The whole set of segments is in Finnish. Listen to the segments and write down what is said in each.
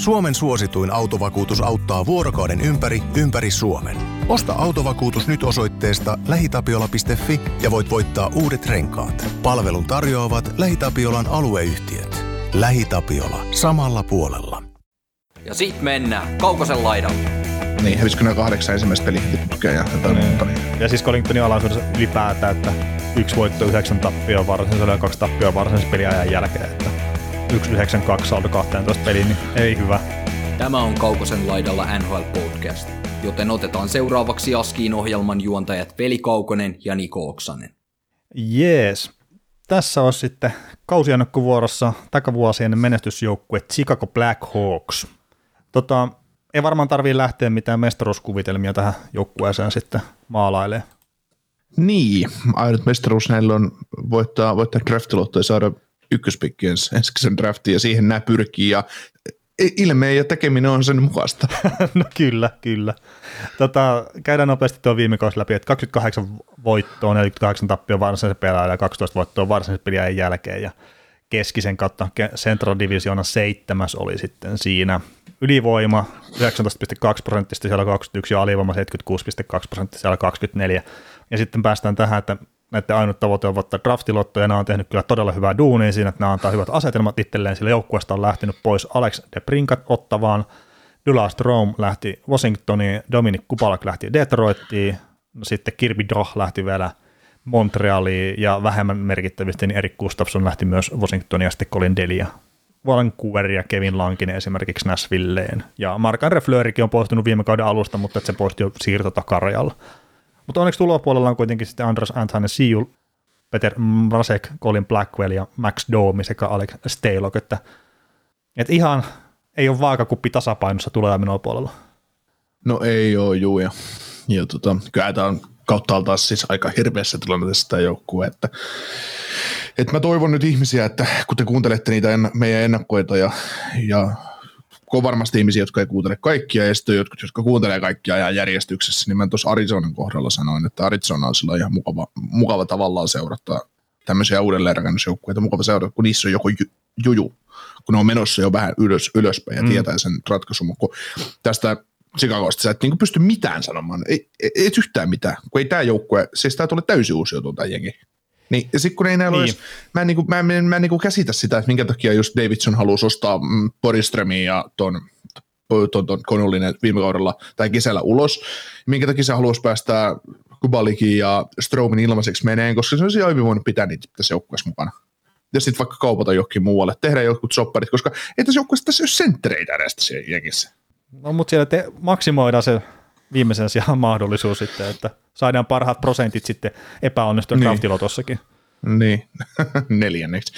Suomen suosituin autovakuutus auttaa vuorokauden ympäri Suomen. Osta autovakuutus nyt osoitteesta lähitapiola.fi ja voit voittaa uudet renkaat. Palvelun tarjoavat LähiTapiolan alueyhtiöt. LähiTapiola samalla puolella. Ja sit mennään Kaukosen laidalle. Niin, hävisikö 8 ensimmäistä peliä ja Collintonin. Ja siis Collingtonin alaisuudessa ylipäätään, että 1 voitto 9 tappioon varsinaisella ja 2 tappioon varsinaisella peliajan jälkeen. Että 1-9-2 saldo 12 peliin, niin ei hyvä. Tämä on Kaukosen laidalla NHL-podcast, joten otetaan seuraavaksi Askiin ohjelman juontajat Veli Kaukonen ja Niko Oksanen. Jees. Tässä on sitten kausiennakkovuorossa takavuosien menestysjoukkue Chicago Black Hawks. Ei varmaan tarvii lähteä mitään mestaruuskuvitelmia tähän joukkueeseen sitten maalailemaan. Niin, ainut mestaruus näillä on voittaa draft-lotto ja saada ykköspikki ensi draftiin, ja siihen nämä pyrkii, ja ilmeen ja tekeminen on sen mukaista. No kyllä. Käydään nopeasti tuo viime kausi läpi, että 28 voittoa, 48 tappioon varsinaisen pelaajalla ja 12 voittoa varsinaisen pelaajien jälkeen, ja keskisen kautta Central Divisiona 7 oli sitten siinä. Ylivoima 19,2%, siellä 21, ja alivoima 76,2%, siellä 24. Ja sitten päästään tähän, että näiden ainut tavoite on ottaa draftilotto, ja nämä on tehnyt kyllä todella hyvää duunia siinä, että nämä antaa hyvät asetelmat itselleen, sillä joukkueesta on lähtenyt pois Alex DeBrincat Ottavaan, Dylan Strom lähti Washingtoniin, Dominik Kubalík lähti Detroittiin, sitten Kirby Dach lähti vielä Montrealiin, ja vähemmän merkittävästi niin Erik Gustafsson lähti myös Washingtoniin, ja sitten Colin Delia Vancouver ja Kevin Lankinen esimerkiksi Nashvilleen. Ja Marc-André Fleurykin on poistunut viime kauden alusta, mutta se poistui jo siirtotakarjalla. Mutta onneksi tulopuolella on kuitenkin sitten Andros Antainen, Petr Mrázek, Colin Blackwell ja Max Domi sekä Alex Stalock. Että ihan ei ole vaakakuppi tasapainossa tulee minua puolella. No ei ole, juu. Ja kyllä tämä on kauttaaltaan siis aika hirveässä tilanteessa tämä joukkue, että mä toivon nyt ihmisiä, että kun te kuuntelette niitä meidän ennakkoita ja on varmasti ihmisiä, jotka ei kuuntele kaikkia ja sitten jotkut, jotka kuuntelee kaikkia ajan järjestyksessä, niin mä tuossa Arizonan kohdalla sanoin, että Arizona on sillä ihan mukava tavallaan seurata tämmöisiä uudelleenrakennusjoukkueita, mukava seurata, kun niissä on joku juju, kun ne on menossa jo vähän ylöspäin ja tietää sen ratkaisun, kun tästä Chicagosta sä et niin pysty mitään sanomaan, ei yhtään mitään, kun ei tää joukkue, siis tää tulee täysin uusiutua tää jengi. Niin, ja sitten kun ei näillä olisi, mä en käsitä sitä, että minkä takia just Davidson halusi ostaa Borgströmin ja ton Konullinen viime kaudella tai kesällä ulos, minkä takia se haluaisi päästää Kubalíkin ja Stromin ilmaiseksi meneen, koska se olisi aivan voinut pitää niitä tässä joukkueessa mukana. Ja sitten vaikka kaupata johonkin muualle, tehdä jotkut sopparit, koska ei tässä joukkueessa tässä ole senttereitä edes tässä jengissä. No mutta siellä maksimoidaan se viimeisen sijaan mahdollisuus sitten, että saadaan parhaat prosentit sitten epäonnistua draft-lotossakin. Niin, neljänneksi.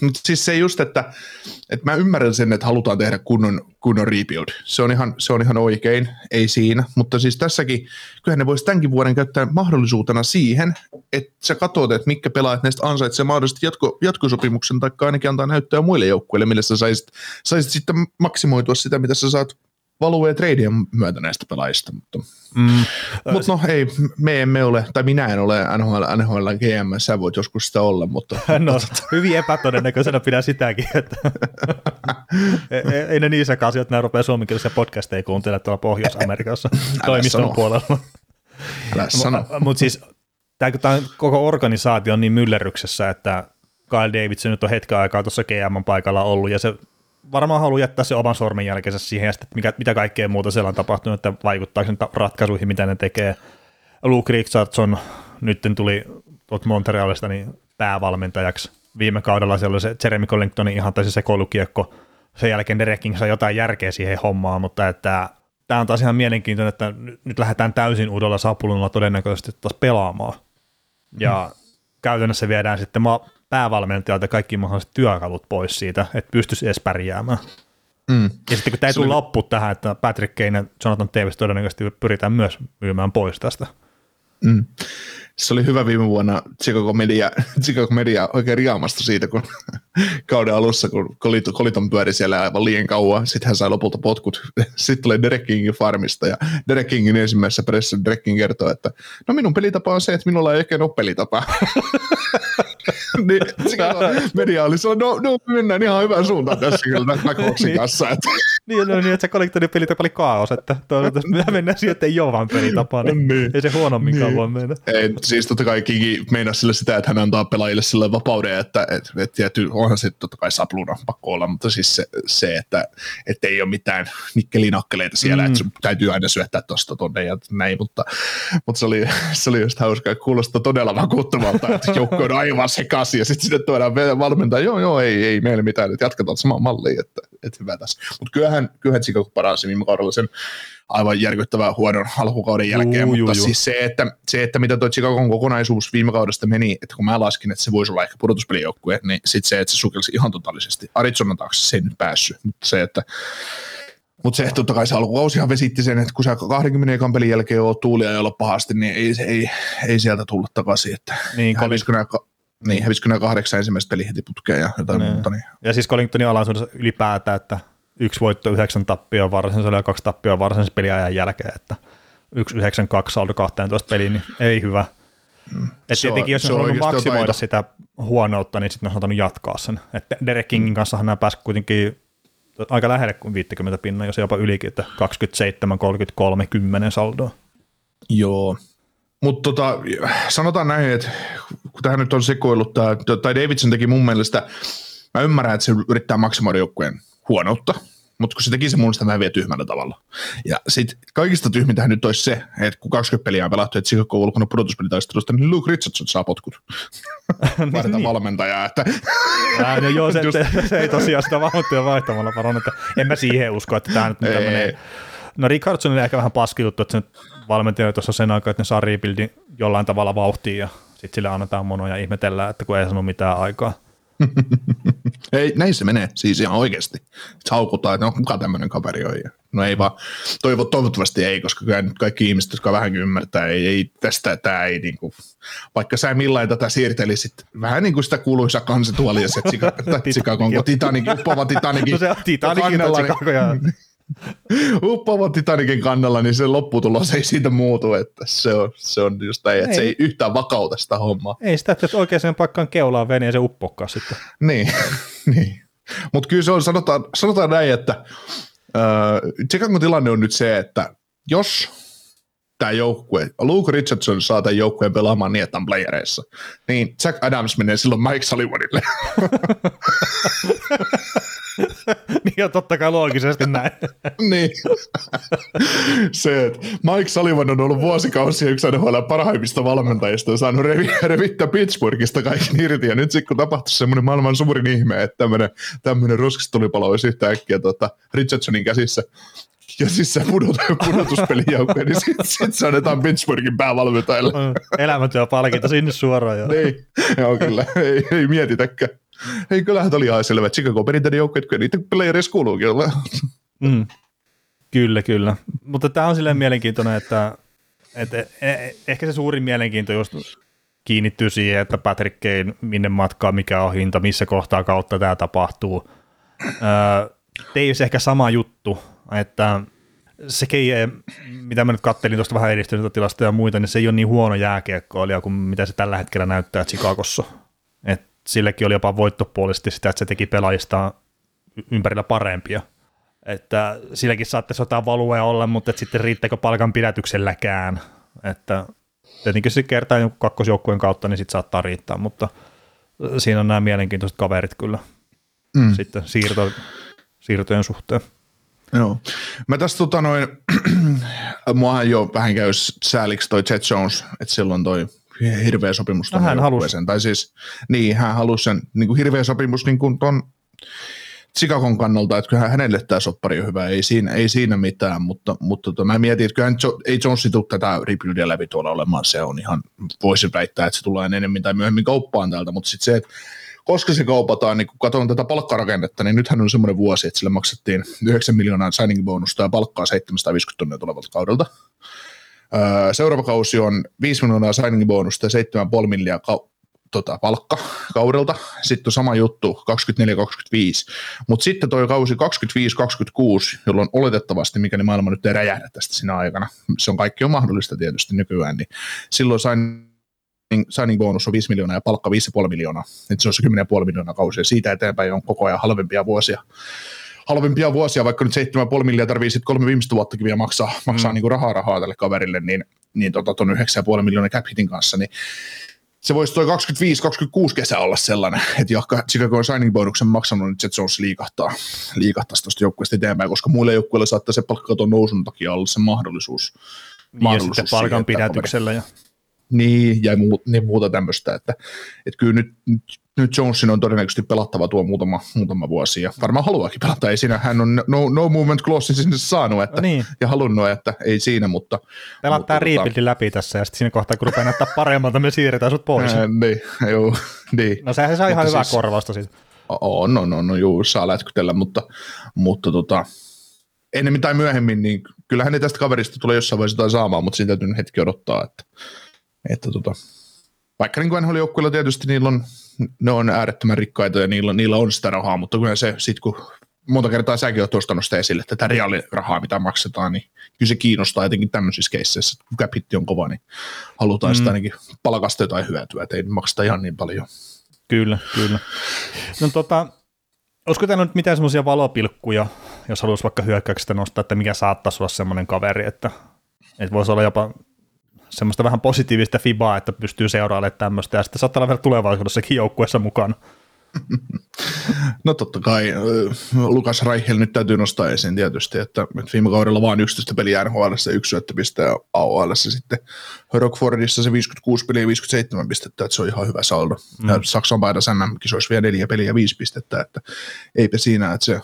Mutta siis se just, että mä ymmärrän sen, että halutaan tehdä kunnon rebuild. Se on ihan oikein, ei siinä, mutta siis tässäkin, kyllähän ne voisi tämänkin vuoden käyttää mahdollisuutena siihen, että sä katsot, että mitkä pelaajat näistä ansaitsee mahdollisesti jatkosopimuksen, tai ainakin antaa näyttöä muille joukkueille, millä sä saisit sitten maksimoitua sitä, mitä sä saat valueen treidien myötä näistä pelaajista, mutta no ei, me emme ole, tai minä en ole NHL GM, sä voit joskus sitä olla, mutta... No, hyvin epätodennäköisenä pidän sitäkin, että ei ne niin sekaisin, että nämä rupeaa suomenkielisiä podcasteja kuuntelemaan tuolla Pohjois-Amerikassa toimiston puolella. Älä sano. Mutta siis tämä koko organisaatio on niin myllerryksessä, että Kyle Davidson nyt on hetken aikaa tuossa GM-paikalla ollut, ja se varmaan haluaa jättää se oman sormenjälkensä siihen, ja sitten, että mitä kaikkea muuta siellä on tapahtunut, että vaikuttaako ne ratkaisuihin, mitä ne tekee. Luke Richardson nyt tuli tuolta Montrealista niin päävalmentajaksi. Viime kaudella siellä oli se Jeremy Collingtonin ihan täysin sekoilukiekko. Sen jälkeen Derek King sai jotain järkeä siihen hommaan, mutta että tämä on taas ihan mielenkiintoinen, että nyt lähdetään täysin uudella sapulunalla todennäköisesti taas pelaamaan. Ja käytännössä viedään sitten päävalmentajalta kaikki mahdolliset työkalut pois siitä, että pystyisi edes pärjäämään. Ja sitten kun tämä ei tule loppu tähän, että Patrick Kane ja Jonathan Toews todennäköisesti pyritään myös myymään pois tästä. Se oli hyvä viime vuonna Chicago Media oikein riaamasta siitä, kun kauden alussa, kun Colliton pyöri siellä aivan liian kauan, sitten hän sai lopulta potkut. Sitten tulee Derek Kingin farmista, ja Derek Kingin ensimmäisessä pressissä Derek King kertoo, että no minun pelitapa on se, että minulla ei oikein ole pelitapaa. Niin, media oli sillä, no me mennään ihan hyvään suuntaan tässä kyllä Blackboxin kanssa. Niin, no niin, että se Colliton pelitapa oli kaos, että me mennään siihen, että ei ole vaan pelitapa, niin ei se huonomminkaan voi mennä. Ei, siis totta kai Kingi meinaa sille sitä, että hän antaa pelaajille sille vapauden, että onhan se totta kai sapluna pakko olla, mutta siis se että ei ole mitään nikkelinakkeleita siellä, että sun täytyy aina syöttää tuosta tonne ja näin, mutta se oli just hauskaa, kuulostaa todella vakuuttavalta, että joukko on aivan sekaisin ja sitten sinne tuodaan valmentaa, ei meillä mitään, nyt jatketaan samaan malliin, että hyvä tässä. Mutta kyllähän Chicago paransi viime kaudella sen aivan järkyttävän huonon alkukauden jälkeen, mutta siis se, että mitä tuo Chicagon kokonaisuus viime kaudesta meni, että kun mä laskin, että se voisi olla ehkä pudotuspelijoukkue, niin sitten se, että se sukelsi ihan totaalisesti. Arizonan taakse se ei nyt päässyt, mutta se totta kai se alkukausihan vesitti sen, että kun sä 20 ekan pelin jälkeen oot tuuliajolla pahasti, niin ei sieltä tulla takaisin, että hävisikö nämä 8 ensimmäistä peliä heti putkeen ja jotain muuta. Niin. Ja siis Collingtonin alaisuudessa ylipäätään, että 1 voitto 9 tappioon varsinaisella ja 2 tappioon varsinaisen peliajan jälkeen, että 1-9-2 saldo 12 peliin, niin ei hyvä. Et tietenkin jos ne on halunnut maksimoida sitä huonoutta, niin sitten ne on saattanut jatkaa sen. Että Derek Kingin kanssahan nämä pääsivät kuitenkin aika lähelle kuin 50 pinnan, jos jopa ylikin, että 27, 33, 10 saldoa. Joo. Mutta sanotaan näin, että kun tähän nyt on sekoillut, tai Davidson teki mun mielestä, mä ymmärrän, että se yrittää maksimoida joukkueen huonoutta, mutta kun se teki se mun sitä vähän vielä tyhmällä tavalla. Ja sitten kaikista tyhmintähän nyt olisi se, että kun 20 peliä on pelattu, että Chicago on ulkona pudotuspelitaistelusta, niin Luke Richardson saa potkut. Vaihdetaan niin. Valmentajaa. Että joo, se ei tosiaan sitä valmentajaa vaihtamalla varon, että en mä siihen usko, että tämä nyt tämmöinen. No Richardson on ehkä vähän paskituttu, että se nyt valmentaja tuossa sen aikaa, että ne saa rebuildin jollain tavalla vauhtiin ja sitten sille annetaan monoja ja ihmetellään, että kun ei sano mitään aikaa. Ei, näin se menee, siis ihan oikeasti. Sitten haukutaan, että no kuka tämmöinen kaveri on. No ei vaan, toivottavasti ei, koska kaikki ihmiset, jotka vähänkin ymmärtää, ei tästä, tämä ei niinku, vaikka sä millain tätä siirtelisit, vähän niin kuin sitä kuuluisa kansituolia, se Chicagon, Titanic, uppoava Titanic. No se on Titanic, uppoavan Titanikin kannalla, niin se lopputulos ei siitä muutu, että se on just näin, että ei. Se ei yhtään vakauta sitä hommaa. Ei sitä, että oikeaan paikkaan keulaan veni ja se uppokkaa sitten. Niin. Mutta kyllä se on, sanotaan näin, että Chicagon tilanne on nyt se, että jos tämä joukkue, Luke Richardson saa tämän joukkueen pelaamaan niin, että on playereissa, niin Jack Adams menee silloin Mike Sullivanille. Niin on totta kai loogisesti näin. Niin. Se, että Mike Sullivan on ollut vuosikausia yksi aina parhaimmista valmentajista ja saanut revittää Pittsburghista kaiken irti. Ja nyt sitten kun tapahtui semmoinen maailman suurin ihme, että tämmöinen roskistulipalo olisi yhtäkkiä Richardsonin käsissä. Ja siis se pudotuspelijoukkoja, niin sitten se annetaan Pittsburghin päävalmentajalle. Elämätyö palkinta sinne suoraan. Niin, joo kyllä, ei mietitäkään. Ei, kyllähän oli ihan selvä, että Chicago perinteinen joukkoja, kyllä niitä playereis kuuluukin. Kyllä. Mutta tämä on silleen mielenkiintoinen, että ehkä se suurin mielenkiinto just kiinnittyy siihen, että Patrick Kane, minne matkaa, mikä on hinta, missä kohtaa kautta tämä tapahtuu. Ei se ehkä sama juttu, että sekin, mitä mä nyt kattelin tuosta vähän edistyneitä tilasta ja muita, niin se ei ole niin huono jääkiekkoilija kuin mitä se tällä hetkellä näyttää Chicagossa. Et silläkin oli jopa voittopuolisesti sitä, että se teki pelaajista ympärillä parempia. Että silläkin saattaisi jotain valueja olla, mutta sitten riittääkö palkan pidätykselläkään. Että tietenkin se kertaa jonkun kakkosjoukkueen kautta, niin sitten saattaa riittää, mutta siinä on nämä mielenkiintoiset kaverit kyllä sitten siirtojen suhteen. Joo. Mä tässä muahan jo vähän käy sääliksi toi Seth Jones, että silloin toi hirveä sopimus. No, hän halusi sen. Tai siis, niin, hän halusi sen niin kuin hirveä sopimus niin kuin ton Chicagon kannalta, että kyllähän hänelle tämä soppari on hyvä, ei siinä mitään, mutta mä mietin, että kyllähän ei Jonesi tule tätä rebuildia läpi tuolla olemaan, se on ihan, voisi väittää, että se tulee enemmän tai myöhemmin kauppaan täältä, mutta sitten se, että koska se kaupataan, niin kun katson tätä palkkarakennetta, niin nythän on semmoinen vuosi, että sille maksettiin 9 miljoonaa signing-bonusta ja palkkaa 750 tonnia tulevalta kaudelta. Seuraava kausi on 5 miljoonaa signing-bonusta ja 7,5 miljoonaa palkka kaudelta. Sitten on sama juttu, 24-25. Mutta sitten toi kausi 25-26, jolloin oletettavasti, mikäli maailma nyt ei räjähdä tästä sinä aikana, se on kaikki on mahdollista tietysti nykyään, niin silloin signing signing bonus on 5 miljoonaa ja palkka 5,5 miljoonaa. Että se on se 10,5 miljoonaa kausia. Siitä eteenpäin on koko ajan halvempia vuosia. Halvempia vuosia, vaikka nyt 7,5 miljoonaa tarvii sitten 3 viimeistä vuottakin vielä maksaa niinku rahaa tälle kaverille, niin tuon 9,5 miljoonaa cap hitin kanssa, niin se voisi toi 25-26 kesä olla sellainen, että jahka Chicago on signing bonuksen maksanut, niin Seth Jones liikahtaisi tuosta joukkueesta eteenpäin, koska muille joukkueille saattaa se palkkakaton nousun takia olla se mahdollisuus ja sitten palkanpidätyksellä ja niin, ja muuta tämmöistä, että kyllä nyt Jonesin on todennäköisesti pelattava tuo muutama vuosi, ja varmaan haluaakin pelata, ei siinä, hän on no movement clause sinne saanut, että, no niin, ja halunnut, että ei siinä, mutta pelattaa rebuildin läpi tässä, ja sitten siinä kohtaa, kun rupeaa näyttää paremmalta, me siirretään sut pois. Niin, joo, niin. No sehän saa ihan hyvää korvausta siitä. No, juu, saa lätkytellä, mutta ennemmin tai myöhemmin, niin kyllähän ne tästä kaverista tulee jossain vaiheessa jotain saamaan, mutta siinä täytyy hetki odottaa, että vaikka niin kuin NHL-joukkueilla tietysti ne on äärettömän rikkaita ja niillä on sitä rahaa, mutta kyllä se sitten, kun monta kertaa säkin olet ostanut sitä esille, että tätä reaalirahaa, mitä maksetaan, niin kyllä se kiinnostaa jotenkin tämmöisissä keisseissä, että kun cap-hitti on kova, niin halutaan sitä ainakin palkasta jotain hyötyä, että ei makseta ihan niin paljon. Kyllä. No olisiko täällä nyt mitään semmoisia valopilkkuja, jos haluaisi vaikka hyökkäyksestä nostaa, että mikä saattaisi olla semmoinen kaveri, että voisi olla jopa semmoista vähän positiivista fibaa, että pystyy seuraamaan tämmöistä, ja sitten saattaa olla vielä tulevaisuudessakin joukkueessa mukana. No totta kai, Lukas Reichel nyt täytyy nostaa esiin tietysti, että viime kaudella vaan 11 peliä NHL:ssä, 1 syöttöpiste ja AHL:ssä sitten Rockfordissa se 56 peliä ja 57 pistettä, että se on ihan hyvä saldo. Saksan paidassa MM-kisoissa vielä 4 peliä ja 5 pistettä, että eipä siinä, että se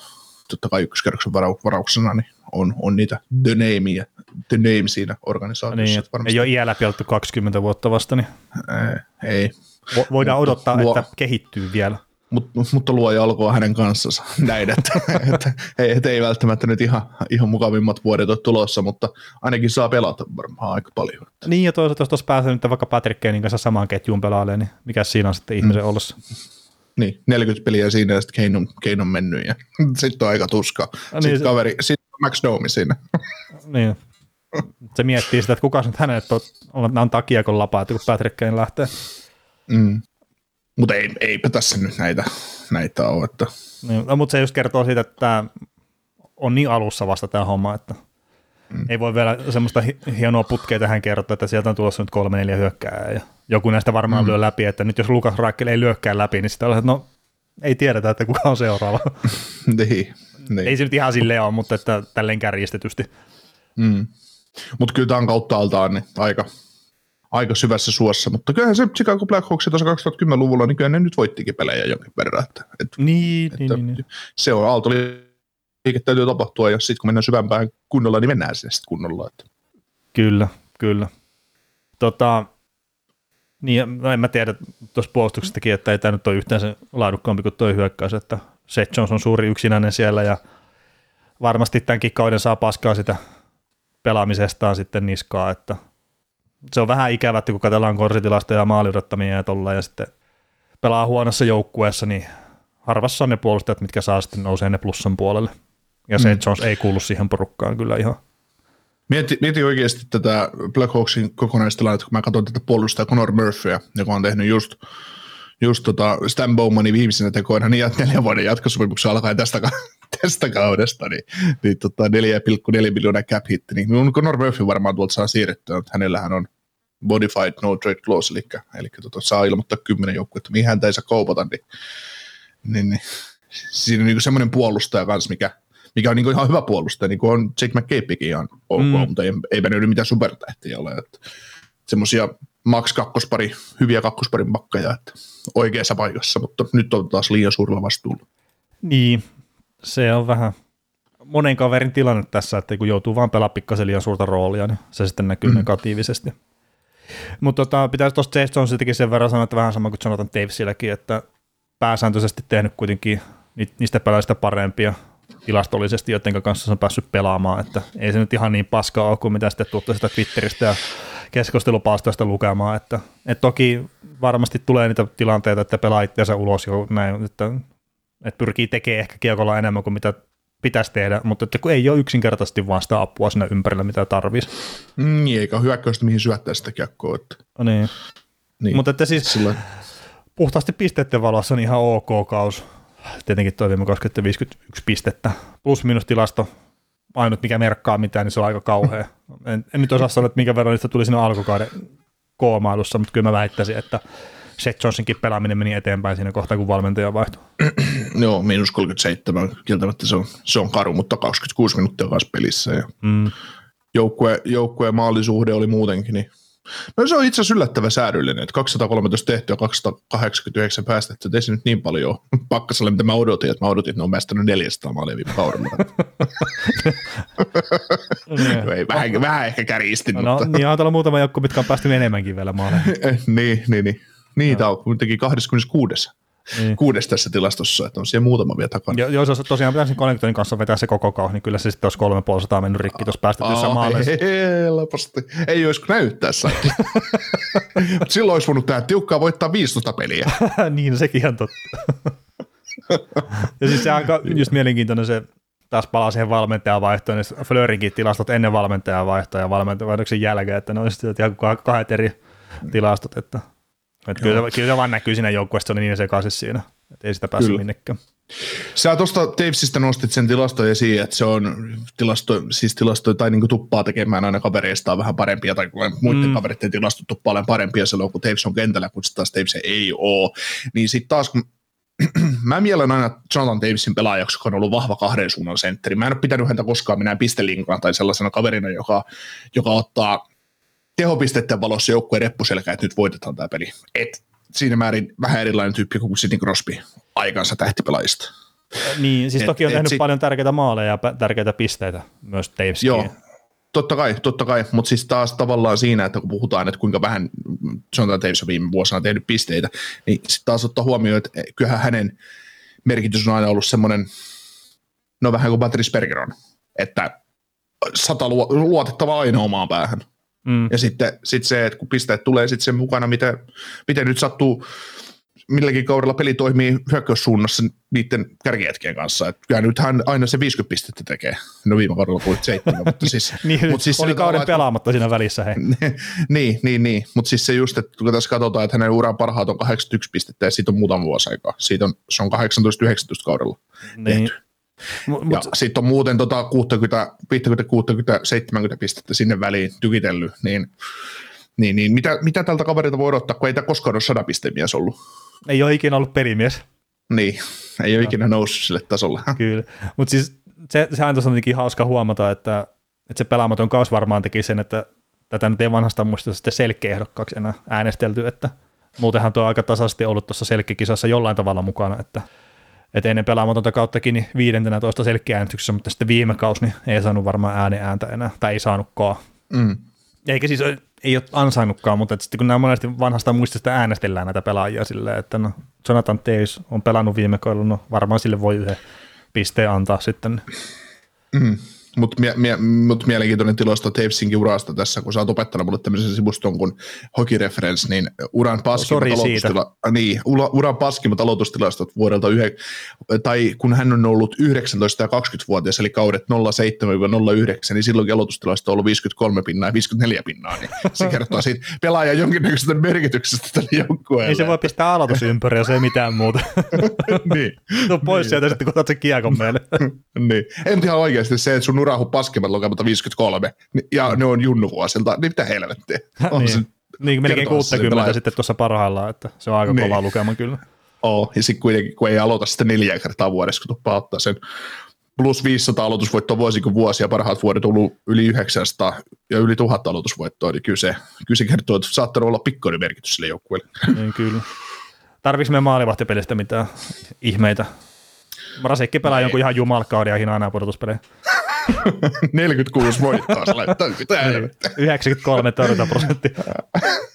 totta kai ykköskerroksen varauksena niin on niitä the name siinä organisaatiossa. Niin, ei ole iä läpi 20 vuotta vasta, niin ei. Voidaan odottaa, että kehittyy vielä. Mutta luoja alkoi hänen kanssansa näin, että ei välttämättä nyt ihan mukavimmat vuodet ole tulossa, mutta ainakin saa pelata varmaan aika paljon. Niin, ja toisaalta jos tuossa pääsee nyt vaikka Patrick Kanen kanssa samaan ketjuun pelailemaan, niin mikä siinä on sitten ihmisen olossa? Niin, 40 peliä siinä ja sitten Kane on mennyt ja sitten on aika tuska. No, sitten kaveri, sitten Max Domi siinä. Niin, se miettii sitä, että kuka nyt hänet antaa kiekon lapaa, että kun Patrick Kane lähtee. Mutta eipä tässä nyt näitä ole. Että niin, mutta se just kertoo siitä, että tämä on niin alussa vasta tämä homma, että ei voi vielä semmoista hienoa putkea tähän kertoa, että sieltä on tulossa nyt 3-4 hyökkääjää ja joku näistä varmaan lyö läpi, että nyt jos Lukas Reichel ei lyökkää läpi, niin sitten on, että no ei tiedetä, että kuka on seuraava. Niin. Ei se nyt ihan silleen ole, mutta että tälleen kärjistetysti. Mutta kyllä tämä on kautta altaan niin aika syvässä suossa, mutta kyllähän se Chicago Black Hawks tuossa 2010-luvulla, niin kyllä ne nyt voittikin pelejä jonkin verran. Niin. Se on aaltoliike täytyy tapahtua, ja sitten kun mennään syvämpään kunnolla, niin mennään sinne sitten kunnolla. Että. Kyllä. Niin, no en mä tiedä tuossa puolustuksestakin, että ei tämä nyt ole yhtään sen laadukkaampi kuin tuo hyökkäys, että Seth Jones on suuri yksinäinen siellä ja varmasti tämänkin kauden saa paskaa sitä pelaamisestaan sitten niskaa, että se on vähän ikävä, kun katsellaan korsitilastoja ja maaliudottamia ja tollaan ja sitten pelaa huonossa joukkueessa, niin harvassa on ne puolustajat, mitkä saa sitten nousee ne plussan puolelle ja Seth Jones ei kuulu siihen porukkaan kyllä ihan. Mieti oikeasti tätä Black Hawksin kokonaistilannetta, kun mä katson tätä puolustaa Connor Murphyä, joka on tehnyt just Stan Bowmanin viimeisenä tekoina, niin 4 vuoden jatkosopimuksen alkaen tästä kaudesta, niin 4,4 miljoonaa cap-hitti, niin Connor Murphy varmaan tuolta saa siirrettyä, mutta hänellähän on modified no trade clause, eli saa ilmoittaa 10 joukkuetta, mihin häntä ei saa kaupata, niin siinä on niin semmoinen puolustaja kanssa, mikä on niin ihan hyvä puolustaja, niin kuin on Jake McApeakin ihan ok, mutta eipä ne mitään supertähtiä ole. Semmoisia Max kakkospari, hyviä kakkosparin pakkaja että oikeassa paikassa, mutta nyt on taas liian suurella vastuulla. Niin, se on vähän monen kaverin tilanne tässä, että kun joutuu vaan pelaamaan pikkasen liian suurta roolia, niin se sitten näkyy negatiivisesti. Mutta pitäisi tuosta Seth Jonesitakin sen verran sanoa, että vähän sama kuin Jonathan Toewisilläkin, että pääsääntöisesti tehnyt kuitenkin niistä pelaajista parempia, tilastollisesti, joiden kanssa on päässyt pelaamaan, että ei se nyt ihan niin paskaa ole kuin mitä sitten tuotte sitä Twitteristä ja keskustelupalstoista lukemaan, että toki varmasti tulee niitä tilanteita, että pelaa itseänsä ulos jo näin, että pyrkii tekemään ehkä kiekolla enemmän kuin mitä pitäisi tehdä, mutta että kun ei ole yksinkertaisesti vaan sitä apua siinä ympärillä, mitä tarvitsisi. Eikä hyökkäystä, mihin syöttää sitä kiekkoa. Niin. Niin, mutta että siis sillä... puhtaasti pisteiden valossa on ihan ok kaus. Tietenkin toi viime 51 pistettä. Plus-minus-tilasto, ainut mikä merkkaa mitään, niin se on aika kauhea. En nyt osaa sanoa, että minkä verran niistä tuli siinä alkukauden koomailussa, mutta kyllä mä väittäisin, että Seth Jonesinkin pelaaminen meni eteenpäin siinä kohtaa, kun valmentaja vaihtui. Joo, miinus 37, kieltämättä se on karu, mutta 26 minuuttia kanssa pelissä. Ja joukkueen maalisuhde oli muutenkin. Niin. No se on itse asiassa yllättävän säädyllinen, että 213 tehtyä ja 289 päästetty, että ei se nyt niin paljon Pakkaselle, mitä mä odotin, että ne on päästänyt 400 maalia viime kaudella. Vähän ehkä kärjisti. No niin, on täällä muutama joukko, mitkä on päästynyt enemmänkin vielä maalia. Niin. Niitä on kuitenkin 26. Niin. 6 tässä tilastossa, että on siellä muutama vielä takana. Jos tosiaan pitäisi Conningtonin kanssa vetää se koko kauan, niin kyllä se sitten olisi 350 mennyt rikki tuossa päästetyssä maalissa. Helposti. Ei olisi näyttää saanut. Silloin olisi voinut tähän tiukkaan voittaa 15 peliä. Niin, sekin on totta. Ja siis se aika just mielenkiintoinen se, taas palaa siihen valmentajavaihtoon, niin Fleurinkin tilastot ennen valmentajavaihtoa ja valmentajavaihtojen jälkeen, että ne olisivat ihan kahdet eri tilastot, että... Kyllä se vaan näkyy siinä joukkueessa, niin ne sekaisin siinä, että ei sitä päässyt minnekään. Sä tuosta Tavesista nostit sen tilastoja esiin, että se on tilastoja tai niinku tuppaa tekemään aina kavereistaan vähän parempia, tai muiden kavereiden tilastot tuppaa olemaan parempia silloin, kun Taves on kentällä, kun taas Taves ei ole. Niin sitten taas, mä mielen aina Jonathan Toewisin pelaajaksi, joka on ollut vahva kahden suunnan sentteri. Mä en ole pitänyt häntä koskaan minä pistelinkana tai sellaisena kaverina, joka ottaa... tehopisteiden valossa joukkueen reppuselkä, että nyt voitetaan tämä peli. Et siinä määrin vähän erilainen tyyppi kuin Sidney Crosby aikansa tähtipelaajista. Niin, siis toki on tehnyt paljon tärkeitä maaleja ja tärkeitä pisteitä myös Taveskin. Joo, totta kai, mutta siis taas tavallaan siinä, että kun puhutaan, että kuinka vähän Jonathan Toews on viime vuosina tehnyt pisteitä, niin sitten taas ottaa huomioon, että kyllähän hänen merkitys on aina ollut semmoinen, no vähän kuin Patrice Bergeron, että 100 luotettava aina omaan päähän. Ja sitten se, että kun pisteet tulee sitten sen mukana, miten nyt sattuu, milläkin kaudella peli toimii hyökkäyssuunnassa niiden kärkihetkien kanssa. Et kyllä nythän aina se 50 pistettä tekee. No viime kaudella kuulit 7, mutta siis... niin, mut siis oli kauden pelaamatta siinä välissä, hei. niin, mutta siis se just, että kun tässä katsotaan, että hänen uraan parhaat on 81 pistettä ja siitä on muutama vuosi aikaa. Se on 18-19 kaudella tehty. Ja sitten on muuten 60-70 pistettä sinne väliin tykitellyt, niin mitä tältä kaverilta voi odottaa, kun ei tämä koskaan ole 100 pistemies ollut? Ei ole ikinä ollut pelimies. Niin, ei ole ikinä noussut sille tasolle. Kyllä, mutta siis se on tietenkin hauska huomata, että se pelaamaton kaus varmaan teki sen, että tätä nyt ei vanhasta muista sitten selkkiehdokkaksi enää äänestelty, että muutenhan tuo aika tasaisesti ollut tuossa selkkikisassa jollain tavalla mukana, että ennen pelaamatonta kauttakin niin 15 selkkiäänestyksessä, mutta sitten viime kausi niin ei saanut varmaan ääntä enää, tai ei saanutkaan. Eikä siis ei ole ansainnutkaan, mutta sitten kun nämä monesti vanhasta muistista äänestellään näitä pelaajia silleen, että no Jonathan Toews on pelannut viime kaudella, no varmaan sille voi yhden pisteen antaa sitten. Mutta mielenkiintoinen tilasto Toewisinkin urasta tässä, kun sä oot opettanut mulle tämmöisen sivuston kuin Hockey Reference, niin uran paskimmat aloitustilastot vuodelta, tai kun hän on ollut 19- ja 20-vuotias, eli kaudet 07-09, niin silloinkin aloitustilasto on ollut 53 pinnaa ja 54 pinnaa, niin se kertoo siitä pelaajan jonkinnäköisestä merkityksestä tälle joukkueelle. Ei se voi pistää aloitus ympäri, jos ei mitään muuta. Niin. Tuu pois sieltä sitten, kun otat sen kiekon meille. Niin. En ihan oikeasti se, että sun Rahu paskemmat lukemat 53, ja ne on junnuvuosilta, niin mitä helvettiä. Niin melkein 60 sitten tuossa parhaillaan, että se on aika kova lukema kyllä. Oo, ja sitten kuitenkin, kun ei aloita sitten 4 kertaa vuodessa, kun tuppaa ottaa sen plus 500 aloitusvoittoa vuosi kuin vuosi, ja parhaat vuodet on ollut yli 900 ja yli 1000 aloitusvoittoa, niin kyllä se kertoo, että saattanut olla pikkuinen merkitys sille joukkueelle. Niin kyllä. Tarviiko me maalivahtipelistä mitään ihmeitä? Mrazekki pelaa jonkun ihan jumalkauden ja hinaa enää pudotuspelejä. 46 voittaa, se laittaa mitään.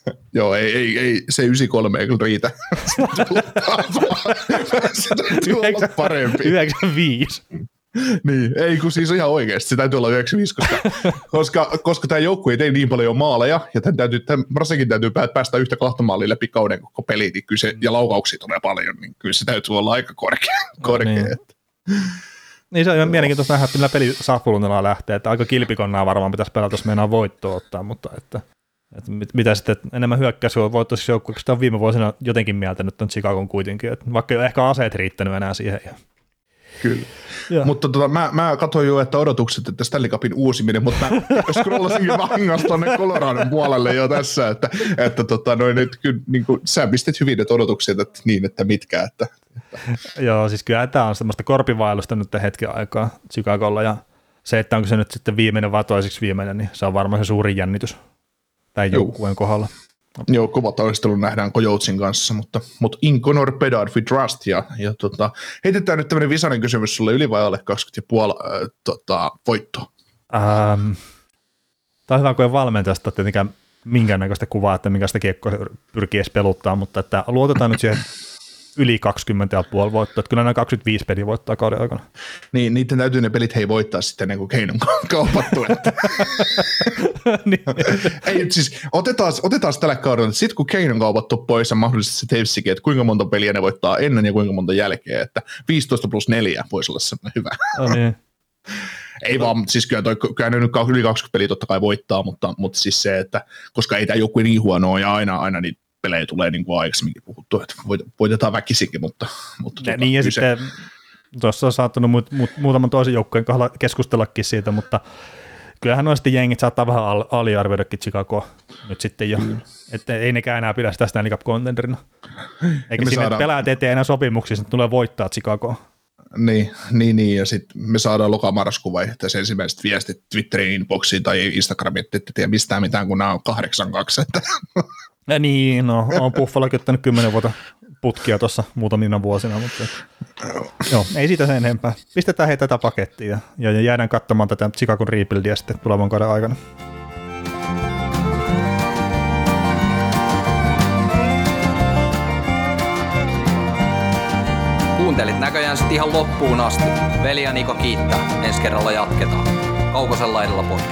93% Joo, ei se 93 ei kyllä riitä. Se täytyy olla parempi. 95. Niin, ei kun siis ihan oikeasti, se täytyy olla 95, koska tämä joukkue ei tee niin paljon maaleja, ja tämän Mrazekin täytyy päästä yhtä kahta maaliin läpi kauden koko peli, niin kyllä se, ja laukauksia tulee paljon, niin kyllä se täytyy olla aika korkea. No niin. Niin se on ihan mielenkiintoista nähdä, että millä pelisapulinalla lähtee, että aika kilpikonnaa varmaan pitäisi pelata, jos meinaa voittoa ottaa, mutta että Että mitä sitten enemmän hyökkäysyä voittaisi joukkueeksi, sitä on viime vuosina jotenkin mieltänyt tuon Chicagon kuitenkin, että vaikka ei ole ehkä aseet riittänyt enää siihen. Kyllä. Ja. Mutta mä katsoin jo, että odotukset, että Stanley Cupin uusiminen, mutta mä scrollasinkin vangasta tuonne Coloradon puolelle jo tässä, että nyt kyllä niin kuin, sä pistit hyvin, että odotukset, että niin, että mitkä. Että. Joo, siis kyllä tämä on semmoista korpivailusta nyt hetken aikaa Chicagolla, ja se, että onko se nyt sitten viimeinen vai toiseksi viimeinen, niin se on varmaan se suurin jännitys tämän joukkueen kohdalla. Joo, kova taistelu nähdään Kojoutsin kanssa, mutta Inconor Bedard we trust, ja heitetään nyt tämmöinen visainen kysymys sulle yli vai alle 20,5 voittoa. Tämä on hyvä, kun ei valmentajasta tietenkään minkäännäköistä kuvaa, että minkälaista kiekkoa pyrkii edes peluttaa, mutta että luotetaan nyt siihen yli 20,5 voittoa, että kyllä nämä 25 peliä voittaa kauden aikana. Niin, niiden täytyy ne pelit hei voittaa sitten ennen kuin Keinon kaupattu. Ei, siis otetaan tällä kaudella, että sitten kun Keinon kaupattu pois ja mahdollisesti se Tavesikin, että kuinka monta peliä ne voittaa ennen ja kuinka monta jälkeen, että 15+4 voisi olla semmoinen hyvä. Oh, niin. Ei vaan, siis kyllä ne nyt yli 20 peliä totta kai voittaa, mutta siis se, että koska ei tämä joku niin huonoa ja aina niin pelejä tulee niin kuin aikaisemminkin puhuttu, että voitetaan väkisinkin, mutta ja niin ja kyse. Sitten tuossa on saattanut muutaman toisen joukkueen kohdalla keskustellakin siitä, mutta kyllähän noista jengit saattaa vähän aliarvioidakin Chicagoa nyt sitten jo, että ei nekään enää pidä sitä Stanley Cup-contenderina, eikä sinne pelät eteen enää sopimuksia, että tulee voittaa Chicagoa. Niin, ja sitten me saadaan lokamarraskuun vaihteessa ensimmäiset viestit Twitterin inboxiin tai Instagramiin, ettei tiedä mistään mitään, kun nämä on 8-2. Ja niin, no, on Buffalokin ottanut 10 vuotta putkia tuossa muutamina vuosina, mutta joo, ei siitä sen enempää. Pistetään hei tätä pakettiin ja jäädään katsomaan tätä Chicagon rebuildia sitten tulevan kauden aikana. Kuuntelit näköjään sitten ihan loppuun asti. Veli ja Niko kiittää. Ensi kerralla jatketaan. Kaukosella laidalla podcast.